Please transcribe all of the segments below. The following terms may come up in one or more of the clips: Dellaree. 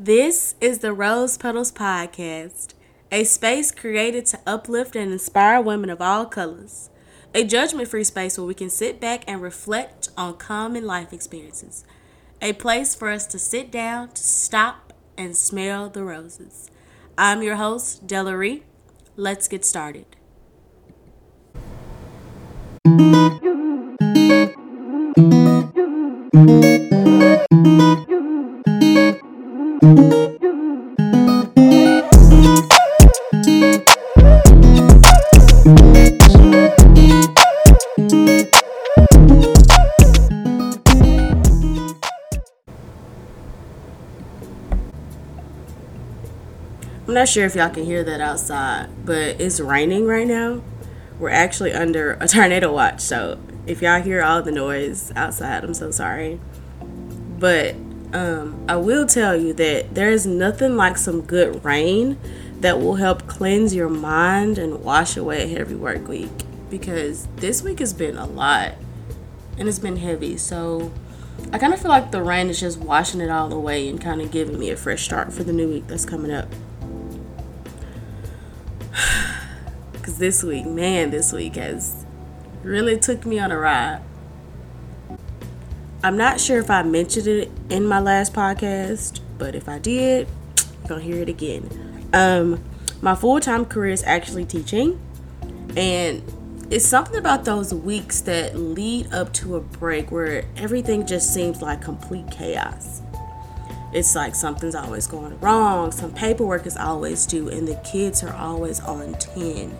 This is the Rose Petals Podcast, a space created to uplift and inspire women of all colors, a judgment-free space where we can sit back and reflect on common life experiences, a place for us to sit down, to stop, and smell the roses. I'm your host, Dellaree. Let's get started. I'm not sure if y'all can hear that outside, but it's raining right now. We're actually under a tornado watch, so if y'all hear all the noise outside, I'm so sorry. But I will tell you that there is nothing like some good rain that will help cleanse your mind and wash away a heavy work week, because this week has been a lot and it's been heavy. So I kind of feel like the rain is just washing it all away and kind of giving me a fresh start for the new week that's coming up. Because this week has really took me on a ride. I'm not sure if I mentioned it in my last podcast, but if I did, you're going to hear it again. My full-time career is actually teaching, and it's something about those weeks that lead up to a break where everything just seems like complete chaos. It's like something's always going wrong, some paperwork is always due, and the kids are always on 10.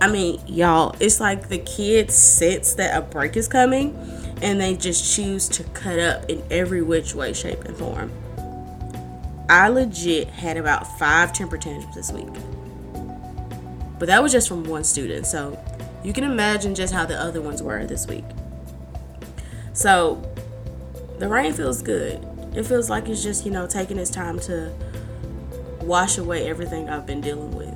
I mean, y'all, it's like the kids sense that a break is coming, and they just choose to cut up in every which way, shape, and form. I legit had about 5 temper tantrums this week. But that was just from one student, so you can imagine just how the other ones were this week. So, the rain feels good. It feels like it's just, taking its time to wash away everything I've been dealing with.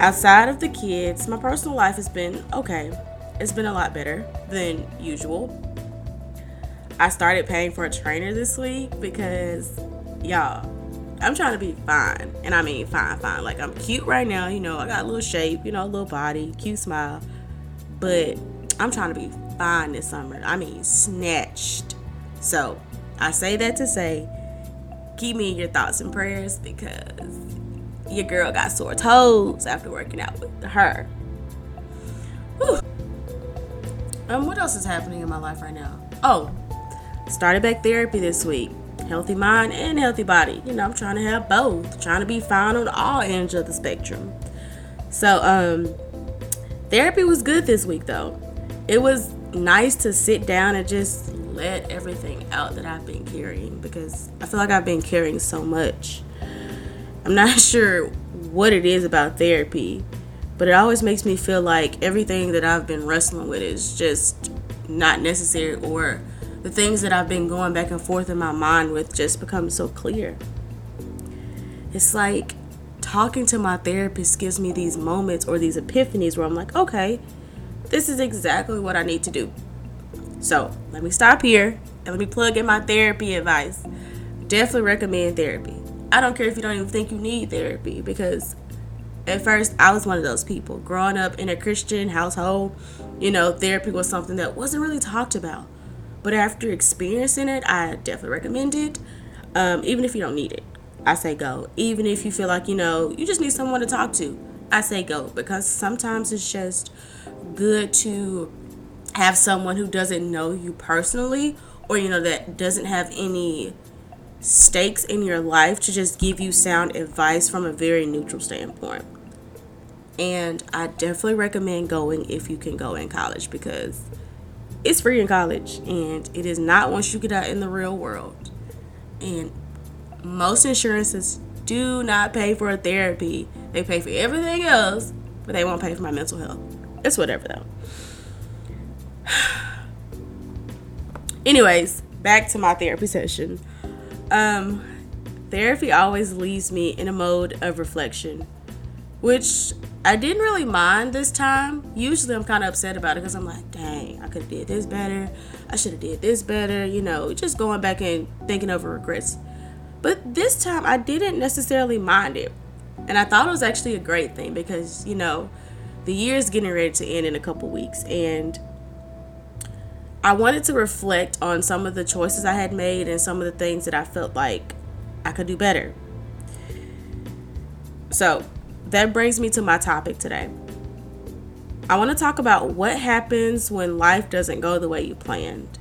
Outside of the kids, my personal life has been okay. It's been a lot better than usual. I started paying for a trainer this week because, y'all, I'm trying to be fine. And I mean fine. Like, I'm cute right now. I got a little shape, a little body, cute smile. But I'm trying to be fine this summer. I mean, snatched. So, I say that to say, keep me in your thoughts and prayers because your girl got sore toes after working out with her. Whew. What else is happening in my life right now? Oh, started back therapy this week. Healthy mind and healthy body. I'm trying to have both. Trying to be fine on all ends of the spectrum. So, therapy was good this week, though. It was nice to sit down and just let everything out that I've been carrying, because I feel like I've been carrying so much. I'm not sure what it is about therapy, but it always makes me feel like everything that I've been wrestling with is just not necessary, or the things that I've been going back and forth in my mind with just become so clear. It's like talking to my therapist gives me these moments or these epiphanies where I'm like, okay, this is exactly what I need to do. So let me stop here and let me plug in my therapy advice. Definitely recommend therapy. I don't care if you don't even think you need therapy, because at first I was one of those people. Growing up in a Christian household, therapy was something that wasn't really talked about. But after experiencing it, I definitely recommend it. Even if you don't need it, I say go. Even if you feel like, you just need someone to talk to, I say go. Because sometimes it's just good to have someone who doesn't know you personally, or that doesn't have any stakes in your life, to just give you sound advice from a very neutral standpoint. And I definitely recommend going if you can go in college, because it's free in college and it is not once you get out in the real world. And most insurances do not pay for a therapy. They pay for everything else, but they won't pay for my mental health. It's whatever, though. Anyways, back to my therapy session. Therapy always leaves me in a mode of reflection, which I didn't really mind this time. Usually I'm kind of upset about it because I'm like, dang, I could have did this better. I should have did this better. You know, just going back and thinking over regrets. But this time I didn't necessarily mind it. And I thought it was actually a great thing because, you know, the year is getting ready to end in a couple weeks. And I wanted to reflect on some of the choices I had made and some of the things that I felt like I could do better. So that brings me to my topic today. I want to talk about what happens when life doesn't go the way you planned.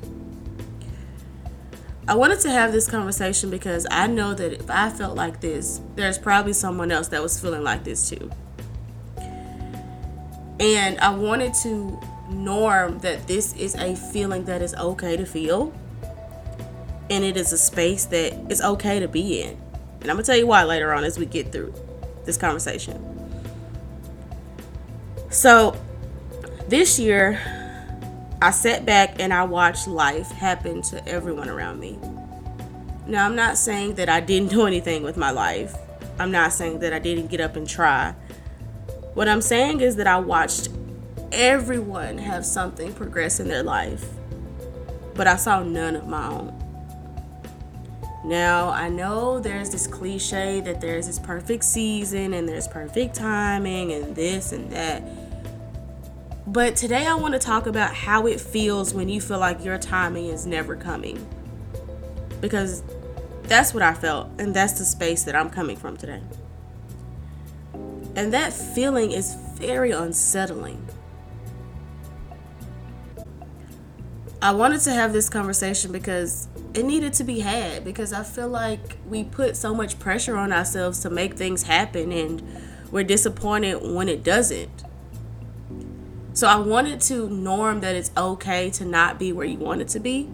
I wanted to have this conversation because I know that if I felt like this, there's probably someone else that was feeling like this too. And I wanted to norm that this is a feeling that is okay to feel. And it is a space that is okay to be in. And I'm going to tell you why later on as we get through this conversation. So this year, I sat back and I watched life happen to everyone around me. Now, I'm not saying that I didn't do anything with my life. I'm not saying that I didn't get up and try. What I'm saying is that I watched everyone have something progress in their life, but I saw none of my own. Now, I know there's this cliche that there's this perfect season and there's perfect timing and this and that. But today I want to talk about how it feels when you feel like your timing is never coming. Because that's what I felt, and that's the space that I'm coming from today. And that feeling is very unsettling. I wanted to have this conversation because it needed to be had, because I feel like we put so much pressure on ourselves to make things happen and we're disappointed when it doesn't. So I wanted to norm that it's okay to not be where you want it to be.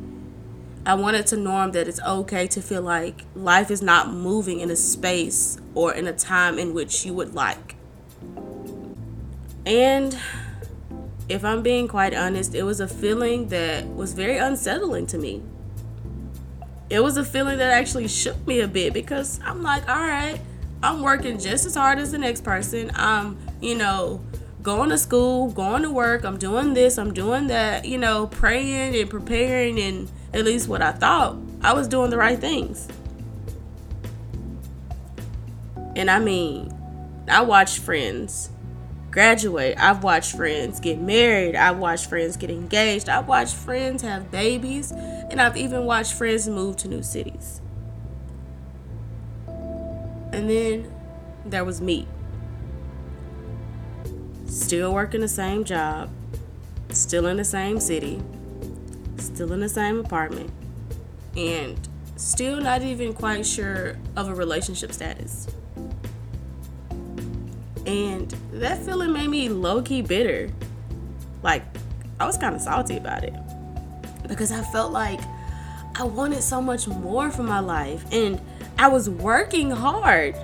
I wanted to norm that it's okay to feel like life is not moving in a space or in a time in which you would like. And if I'm being quite honest, it was a feeling that was very unsettling to me. It was a feeling that actually shook me a bit because I'm like, all right, I'm working just as hard as the next person. I'm, going to school, going to work, I'm doing this, I'm doing that, praying and preparing, and at least what I thought, I was doing the right things. And I mean, I watched friends graduate. I've watched friends get married. I've watched friends get engaged. I've watched friends have babies. And I've even watched friends move to new cities. And then there was me. Still working the same job, still in the same city, still in the same apartment, and still not even quite sure of a relationship status. And that feeling made me low-key bitter. Like, I was kind of salty about it because I felt like I wanted so much more for my life, and I was working hard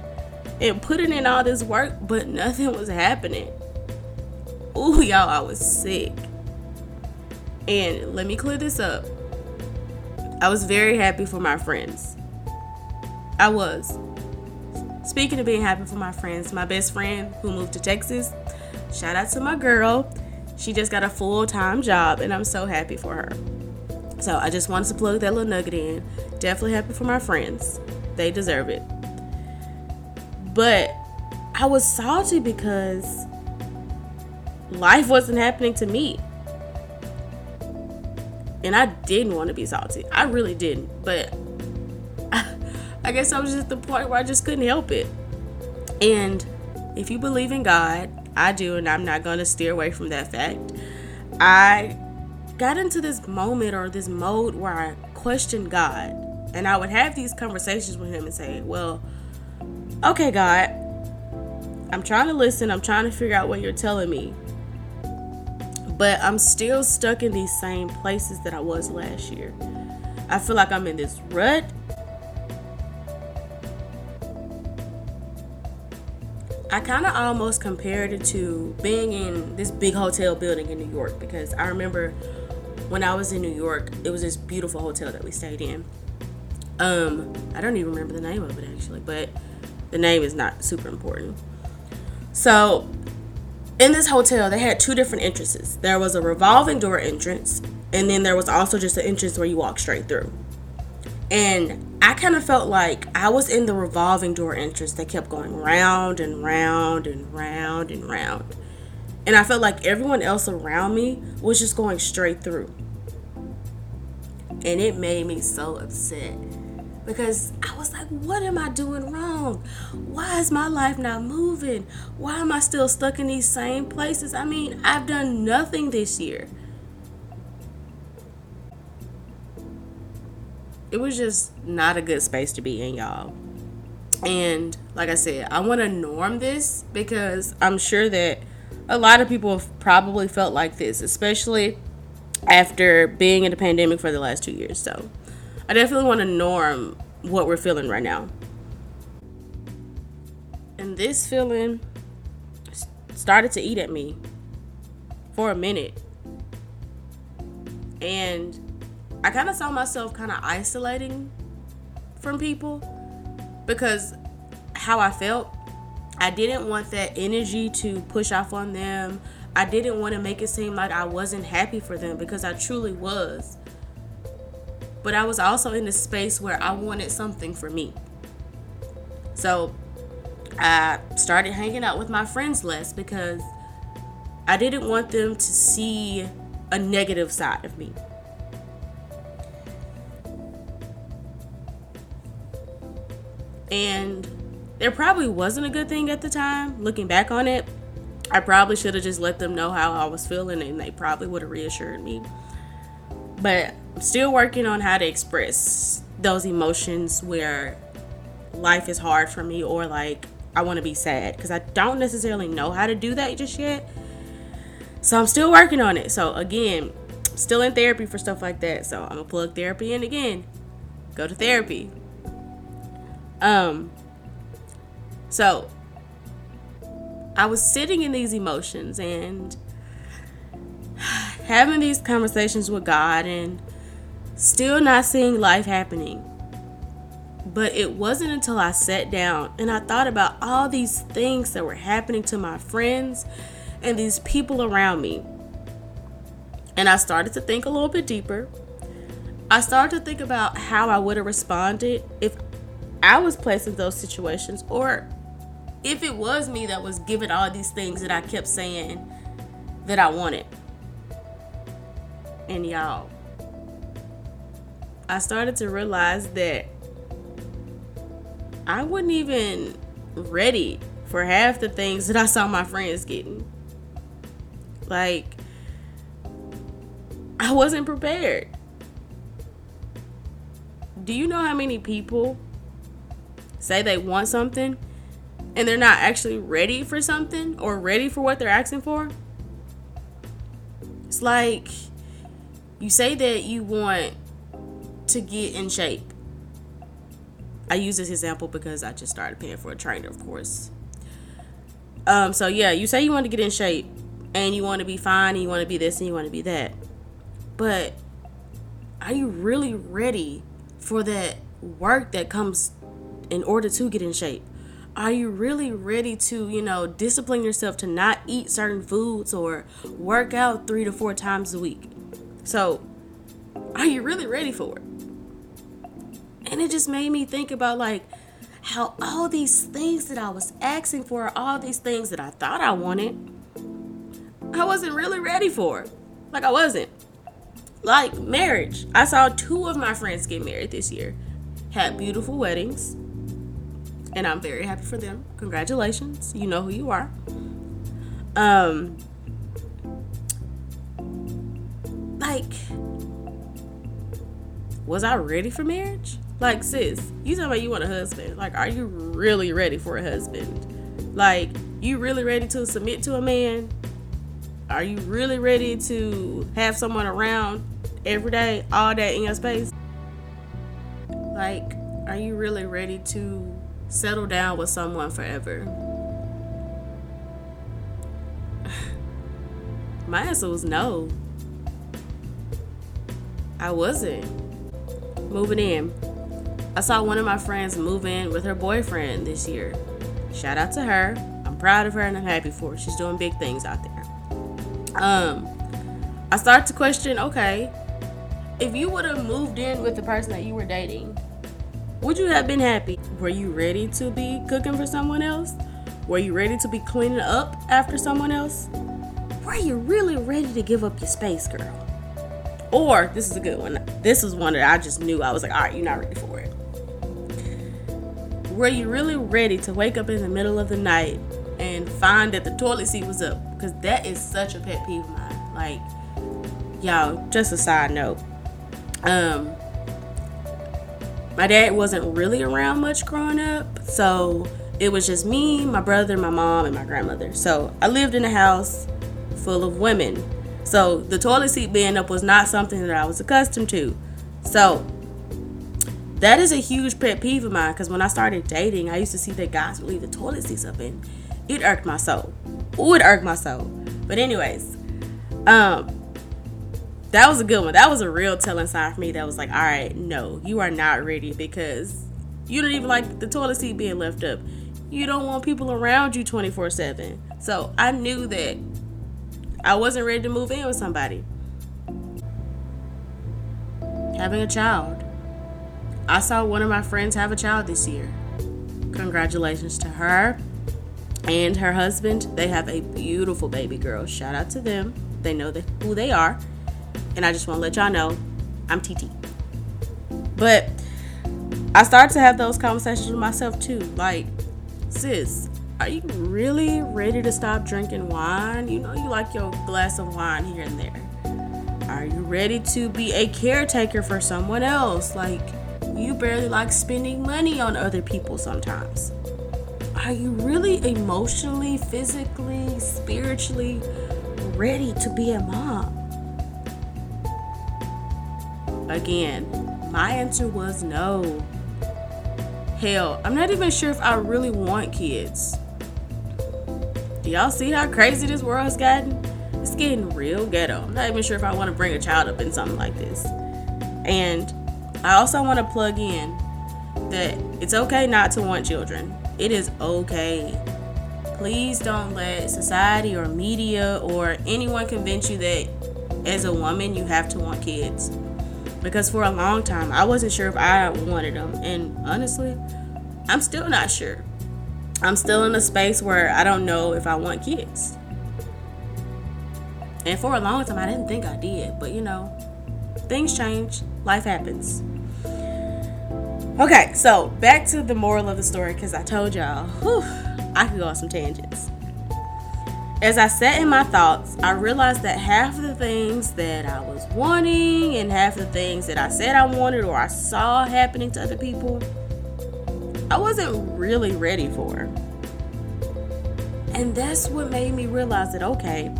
and putting in all this work, but nothing was happening. Ooh, y'all, I was sick. And let me clear this up. I was very happy for my friends. I was. Speaking of being happy for my friends, my best friend who moved to Texas, shout out to my girl. She just got a full-time job, and I'm so happy for her. So I just wanted to plug that little nugget in. Definitely happy for my friends. They deserve it. But I was salty because life wasn't happening to me. And I didn't want to be salty. I really didn't. But I guess I was just at the point where I just couldn't help it. And if you believe in God, I do, and I'm not going to steer away from that fact. I got into this moment or this mode where I questioned God. And I would have these conversations with him and say, well, okay, God, I'm trying to listen. I'm trying to figure out what you're telling me. But I'm still stuck in these same places that I was last year. I feel like I'm in this rut. I kind of almost compared it to being in this big hotel building in New York, because I remember when I was in New York, it was this beautiful hotel that we stayed in. I don't even remember the name of it actually, but the name is not super important. So In this hotel, they had two different entrances. There was a revolving door entrance, and then there was also just an entrance where you walk straight through. And I kind of felt like I was in the revolving door entrance that kept going round and round and round and round. And I felt like everyone else around me was just going straight through. And it made me so upset, because I was like, what am I doing wrong? Why is my life not moving? Why am I still stuck in these same places? I mean, I've done nothing this year. It was just not a good space to be in, y'all. And like I said, I want to norm this, because I'm sure that a lot of people have probably felt like this, especially after being in the pandemic for the last 2 years. So I definitely want to norm what we're feeling right now. And this feeling started to eat at me for a minute. And I kind of saw myself kind of isolating from people because how I felt. I didn't want that energy to push off on them. I didn't want to make it seem like I wasn't happy for them, because I truly was. But I was also in the space where I wanted something for me. So I started hanging out with my friends less, because I didn't want them to see a negative side of me. And it probably wasn't a good thing at the time. Looking back on it, I probably should have just let them know how I was feeling, and they probably would have reassured me. But I'm still working on how to express those emotions where life is hard for me, or like I want to be sad, because I don't necessarily know how to do that just yet. So I'm still working on it. So again, still in therapy for stuff like that. So I'm gonna plug therapy in again. Go to therapy. So I was sitting in these emotions and having these conversations with God and still not seeing life happening. But it wasn't until I sat down and I thought about all these things that were happening to my friends and these people around me. And I started to think a little bit deeper. I started to think about how I would have responded if I was placed in those situations, or if it was me that was given all these things that I kept saying that I wanted. And y'all, I started to realize that I wasn't even ready for half the things that I saw my friends getting. Like, I wasn't prepared. Do you know how many people say they want something and they're not actually ready for something or ready for what they're asking for? It's like you say that you want to get in shape. I use this example because I just started paying for a trainer, of course. So yeah, you say you want to get in shape and you want to be fine and you want to be this and you want to be that. But are you really ready for that work that comes in order to get in shape? Are you really ready to, discipline yourself to not eat certain foods or work out 3 to 4 times a week? So, are you really ready for it? And it just made me think about like how all these things that I was asking for, all these things that I thought I wanted, I wasn't really ready for. Like, I wasn't. Like marriage. I saw 2 of my friends get married this year. Had beautiful weddings. And I'm very happy for them. Congratulations. You know who you are. Was I ready for marriage? Like, sis, you talking about you want a husband. Like, are you really ready for a husband? Like, you really ready to submit to a man? Are you really ready to have someone around every day, all day in your space? Like, are you really ready to settle down with someone forever? My answer was no. I wasn't. Moving in. I saw one of my friends move in with her boyfriend this year. Shout out to her. I'm proud of her and I'm happy for her. She's doing big things out there. I start to question, okay, if you would have moved in with the person that you were dating, would you have been happy? Were you ready to be cooking for someone else? Were you ready to be cleaning up after someone else? Were you really ready to give up your space, girl? Or, this is a good one. This is one that I just knew. I was like, all right, you're not ready for it. Were you really ready to wake up in the middle of the night and find that the toilet seat was up? Because that is such a pet peeve of mine. Like, y'all, just a side note. My dad wasn't really around much growing up. So, it was just me, my brother, my mom, and my grandmother. So, I lived in a house full of women. So, the toilet seat being up was not something that I was accustomed to. So, that is a huge pet peeve of mine, because when I started dating, I used to see that guys would leave the toilet seats up, and it irked my soul. Ooh, it irked my soul. But anyways, that was a good one. That was a real telling sign for me that was like, all right, no, you are not ready, because you don't even like the toilet seat being left up. You don't want people around you 24/7. So I knew that I wasn't ready to move in with somebody. Having a child. I saw one of my friends have a child this year. Congratulations to her and her husband. They have a beautiful baby girl. Shout out to them. They know who they are. And I just want to let y'all know, I'm TT. But I started to have those conversations with myself too. Like, sis, are you really ready to stop drinking wine? You know you like your glass of wine here and there. Are you ready to be a caretaker for someone else? Like, you barely like spending money on other people sometimes. Are you really emotionally, physically, spiritually ready to be a mom? Again, my answer was no. Hell, I'm not even sure if I really want kids. Do y'all see how crazy this world's gotten? It's getting real ghetto. I'm not even sure if I want to bring a child up in something like this. And I also want to plug in that it's okay not to want children. It is okay. Please don't let society or media or anyone convince you that as a woman you have to want kids. Because for a long time, I wasn't sure if I wanted them. And honestly, I'm still not sure. I'm still in a space where I don't know if I want kids. And for a long time, I didn't think I did. But, you know, things change. Life happens. Okay, so back to the moral of the story, because I told y'all, I could go on some tangents. As I sat in my thoughts, I realized that half of the things that I was wanting and half of the things that I said I wanted or I saw happening to other people, I wasn't really ready for. And that's what made me realize that, okay,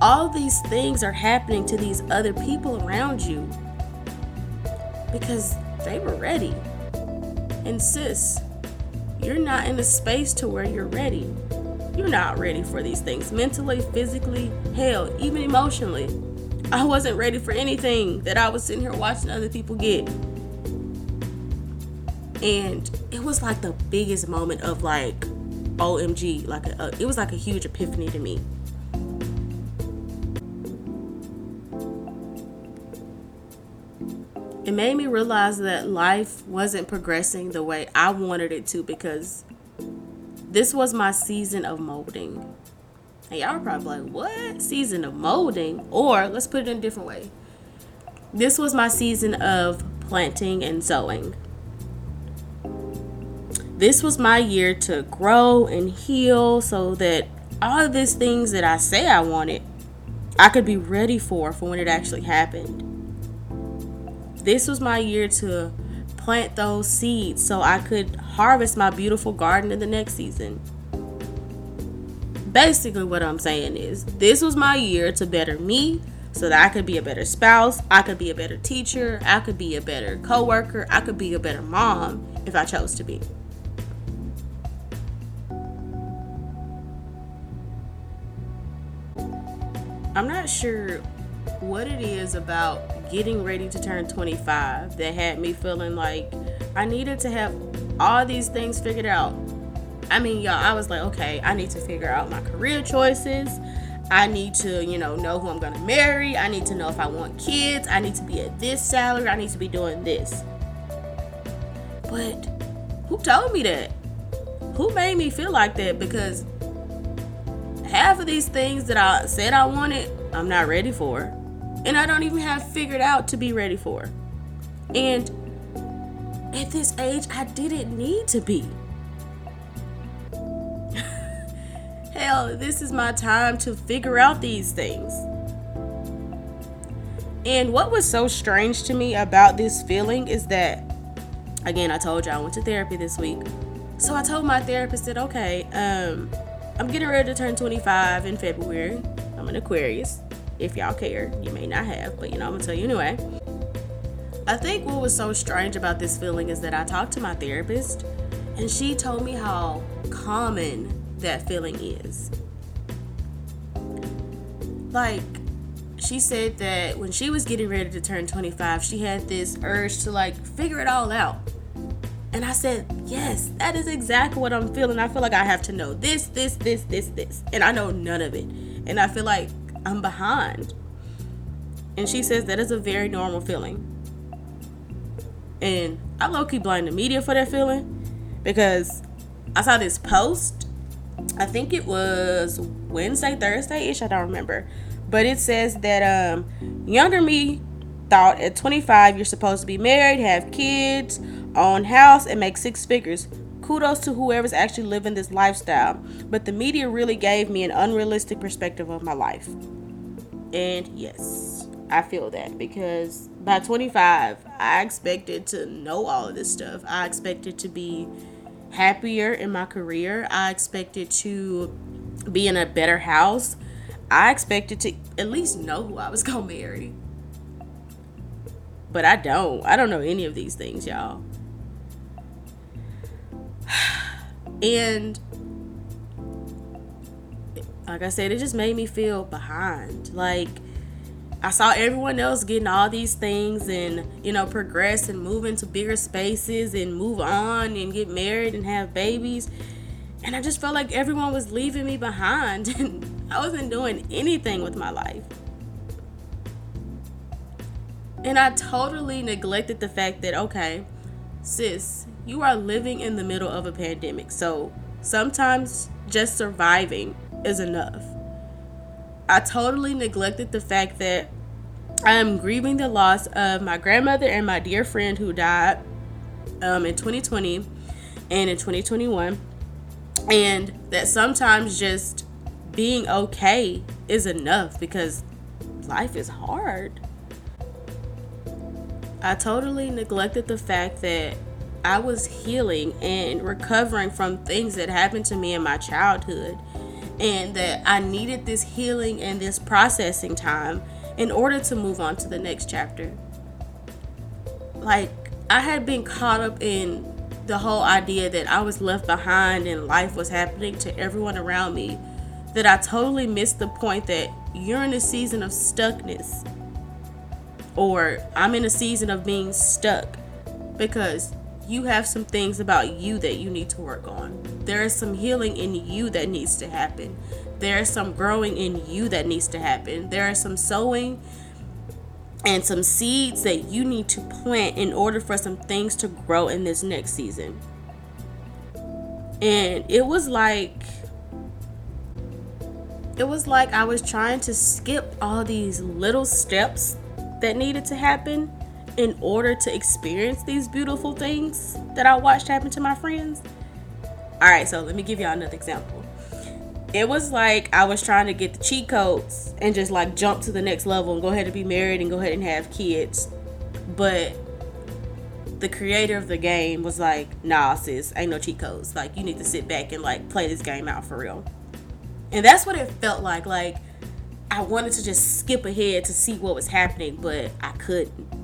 all these things are happening to these other people around you because they were ready. And sis, you're not in a space to where you're ready. You're not ready for these things mentally, physically, hell, even emotionally. I wasn't ready for anything that I was sitting here watching other people get. And it was like the biggest moment of like, OMG, like it was like a huge epiphany to me. It made me realize that life wasn't progressing the way I wanted it to, because this was my season of molding. And y'all are probably like, what? Season of molding? Or let's put it in a different way. This was my season of planting and sowing. This was my year to grow and heal so that all of these things that I say I wanted, I could be ready for when it actually happened. This was my year to plant those seeds so I could harvest my beautiful garden in the next season. Basically, what I'm saying is, this was my year to better me so that I could be a better spouse, I could be a better teacher, I could be a better coworker, I could be a better mom if I chose to be. I'm not sure what it is about getting ready to turn 25 that had me feeling like I needed to have all these things figured out. I mean, y'all, I was like, okay, I need to figure out my career choices. I need to, know who I'm going to marry. I need to know if I want kids. I need to be at this salary. I need to be doing this. But who told me that? Who made me feel like that? Because half of these things that I said I wanted, I'm not ready for. And I don't even have figured out to be ready for. And at this age, I didn't need to be. Hell, this is my time to figure out these things. And what was so strange to me about this feeling is that, again, I told you I went to therapy this week. So I told my therapist that, okay, I'm getting ready to turn 25 in February. I'm an Aquarius. If y'all care, you may not have, but I'm gonna tell you anyway. I think what was so strange about this feeling is that I talked to my therapist and she told me how common that feeling is. Like, she said that when she was getting ready to turn 25, she had this urge to figure it all out. And I said, yes, that is exactly what I'm feeling. I feel like I have to know this, and I know none of it. And I feel like I'm behind. And she says that is a very normal feeling. And I low-key blame the media for that feeling, because I saw this post, I think it was Wednesday, Thursday-ish, I don't remember. But it says that younger me thought at 25 you're supposed to be married, have kids, own house, and make six figures. Kudos to whoever's actually living this lifestyle. But the media really gave me an unrealistic perspective of my life. And yes, I feel that, because by 25, I expected to know all of this stuff. I expected to be happier in my career. I expected to be in a better house. I expected to at least know who I was gonna marry. But I don't know any of these things, y'all. And like I said, it just made me feel behind. Like, I saw everyone else getting all these things and, progress and move into bigger spaces and move on and get married and have babies. And I just felt like everyone was leaving me behind and I wasn't doing anything with my life. And I totally neglected the fact that, okay, sis, you are living in the middle of a pandemic. So sometimes just surviving is enough. I totally neglected the fact that I am grieving the loss of my grandmother and my dear friend who died in 2020 and in 2021. And that sometimes just being okay is enough, because life is hard. I totally neglected the fact that I was healing and recovering from things that happened to me in my childhood, and that I needed this healing and this processing time in order to move on to the next chapter. Like, I had been caught up in the whole idea that I was left behind and life was happening to everyone around me, that I totally missed the point that you're in a season of stuckness, or I'm in a season of being stuck, because you have some things about you that you need to work on. There is some healing in you that needs to happen. There is some growing in you that needs to happen. There is some sowing and some seeds that you need to plant in order for some things to grow in this next season. And it was like I was trying to skip all these little steps that needed to happen in order to experience these beautiful things that I watched happen to my friends. All right, so let me give y'all another example. It was like I was trying to get the cheat codes and just jump to the next level and go ahead and be married and go ahead and have kids. But the creator of the game was like, nah, sis, ain't no cheat codes. You need to sit back and play this game out for real. And that's what it felt like. I wanted to just skip ahead to see what was happening, but I couldn't.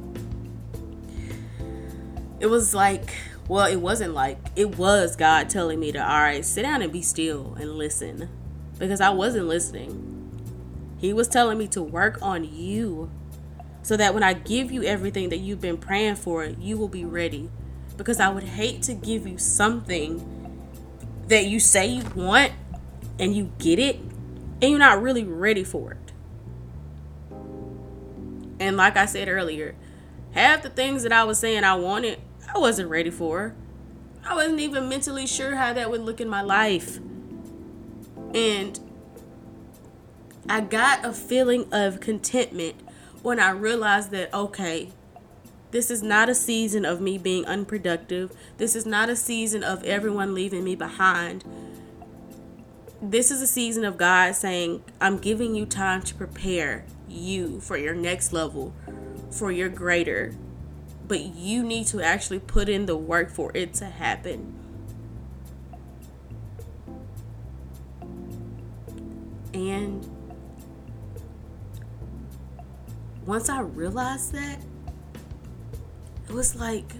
It was it was God telling me to, all right, sit down and be still and listen, because I wasn't listening. He was telling me to work on you so that when I give you everything that you've been praying for, you will be ready, because I would hate to give you something that you say you want and you get it and you're not really ready for it. And like I said earlier, half the things that I was saying I wanted, I wasn't ready for. I wasn't even mentally sure how that would look in my life. And I got a feeling of contentment when I realized that, okay, this is not a season of me being unproductive. This is not a season of everyone leaving me behind. This is a season of God saying, I'm giving you time to prepare you for your next level, for your greater. But you need to actually put in the work for it to happen. And once I realized that, it was like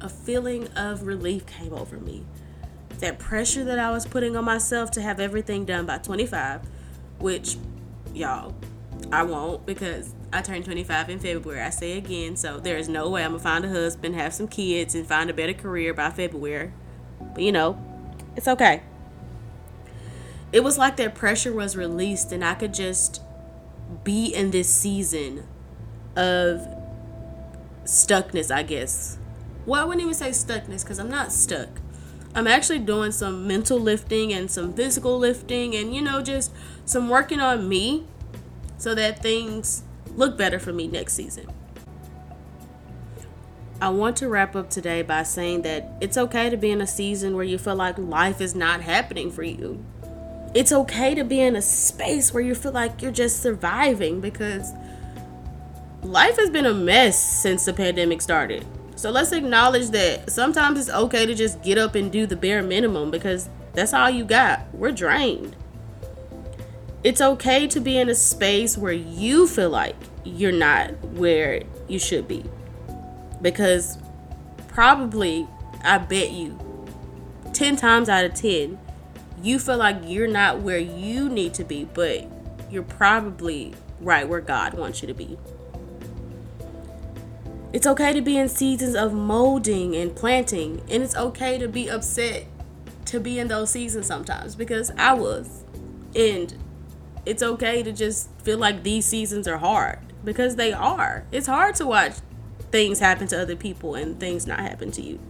a feeling of relief came over me. That pressure that I was putting on myself to have everything done by 25, which, y'all, I won't, because I turned 25 in February. I say again, so there is no way I'm going to find a husband, have some kids, and find a better career by February. But, you know, it's okay. It was like that pressure was released and I could just be in this season of stuckness, I guess. Well, I wouldn't even say stuckness because I'm not stuck. I'm actually doing some mental lifting and some physical lifting and, you know, just some working on me so that things look better for me next season. I want to wrap up today by saying that it's okay to be in a season where you feel like life is not happening for you. It's okay to be in a space where you feel like you're just surviving, because life has been a mess since the pandemic started. So let's acknowledge that sometimes it's okay to just get up and do the bare minimum, because that's all you got. We're drained. It's okay to be in a space where you feel like you're not where you should be, because probably, I bet you, 10 times out of 10, you feel like you're not where you need to be, but you're probably right where God wants you to be. It's okay to be in seasons of molding and planting, and it's okay to be upset to be in those seasons sometimes, because I was. And it's okay to just feel like these seasons are hard, because they are. It's hard to watch things happen to other people and things not happen to you.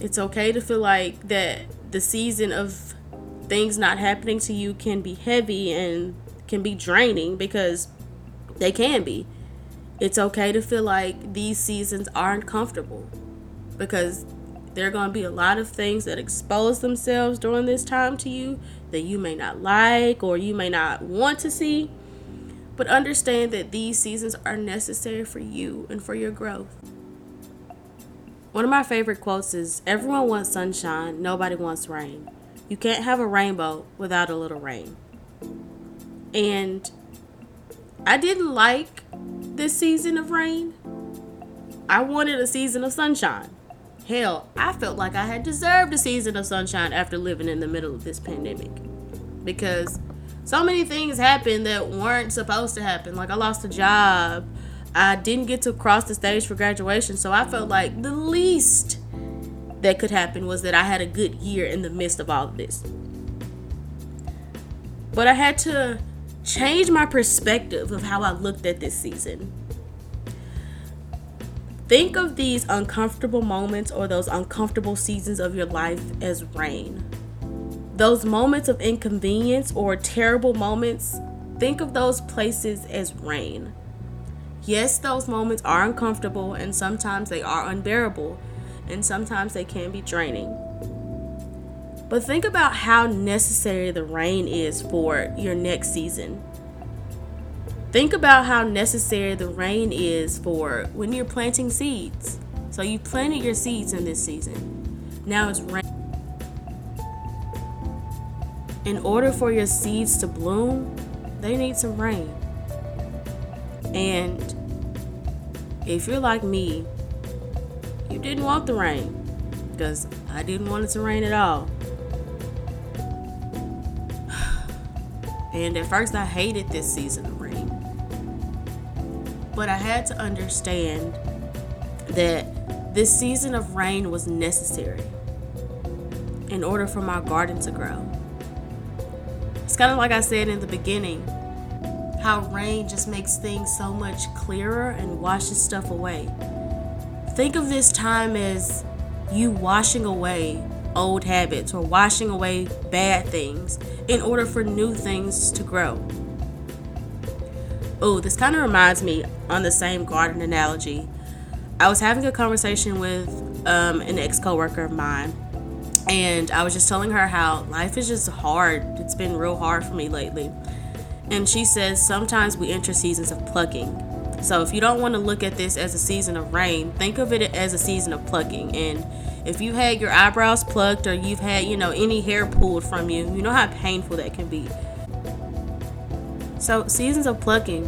It's okay to feel like that the season of things not happening to you can be heavy and can be draining, because they can be. It's okay to feel like these seasons aren't comfortable, because there are going to be a lot of things that expose themselves during this time to you that you may not like or you may not want to see. But understand that these seasons are necessary for you and for your growth. One of my favorite quotes is, everyone wants sunshine, nobody wants rain. You can't have a rainbow without a little rain. And I didn't like this season of rain. I wanted a season of sunshine. Hell, I felt like I had deserved a season of sunshine after living in the middle of this pandemic, because so many things happened that weren't supposed to happen. Like, I lost a job. I didn't get to cross the stage for graduation, so I felt like the least that could happen was that I had a good year in the midst of all of this. But I had to change my perspective of how I looked at this season. Think of these uncomfortable moments or those uncomfortable seasons of your life as rain. Those moments of inconvenience or terrible moments, think of those places as rain. Yes, those moments are uncomfortable, and sometimes they are unbearable, and sometimes they can be draining. But think about how necessary the rain is for your next season. Think about how necessary the rain is for when you're planting seeds. So you planted your seeds in this season. Now it's rain. In order for your seeds to bloom, they need some rain. And if you're like me, you didn't want the rain, because I didn't want it to rain at all. And at first I hated this season of rain. But I had to understand that this season of rain was necessary in order for my garden to grow. It's kind of like I said in the beginning, how rain just makes things so much clearer and washes stuff away. Think of this time as you washing away old habits or washing away bad things in order for new things to grow. Oh, this kind of reminds me, on the same garden analogy, I was having a conversation with an ex-coworker of mine, and I was just telling her how life is just hard. It's been real hard for me lately. And she says sometimes we enter seasons of plucking. So if you don't want to look at this as a season of rain, think of it as a season of plucking. And if you've had your eyebrows plucked or you've had, any hair pulled from you, you know how painful that can be. So seasons of plucking,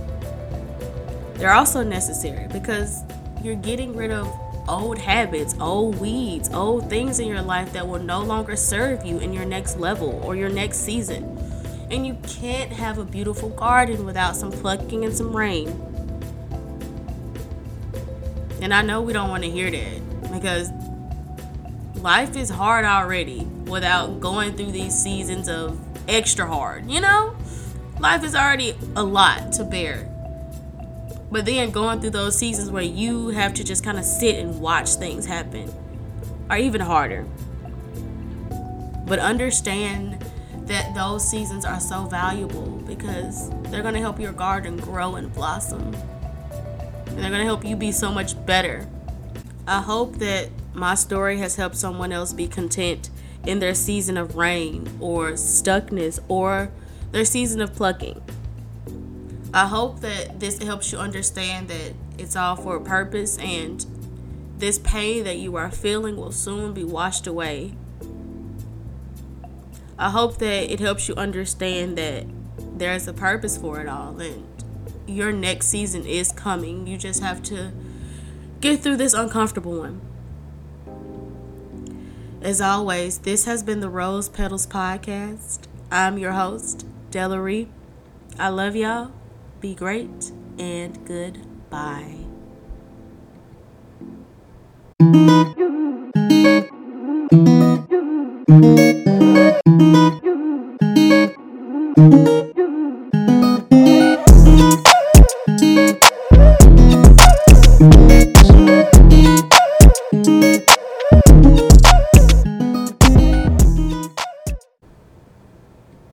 they're also necessary because you're getting rid of old habits, old weeds, old things in your life that will no longer serve you in your next level or your next season. And you can't have a beautiful garden without some plucking and some rain. And I know we don't want to hear that because life is hard already without going through these seasons of extra hard, Life is already a lot to bear. But then going through those seasons where you have to just kind of sit and watch things happen are even harder. But understand that those seasons are so valuable because they're going to help your garden grow and blossom. And they're going to help you be so much better. I hope that my story has helped someone else be content in their season of rain or stuckness or their season of plucking. I hope that this helps you understand that it's all for a purpose and this pain that you are feeling will soon be washed away. I hope that it helps you understand that there is a purpose for it all and your next season is coming. You just have to get through this uncomfortable one. As always, this has been the Rose Petals Podcast. I'm your host, Dellaree. I love y'all. Be great and goodbye.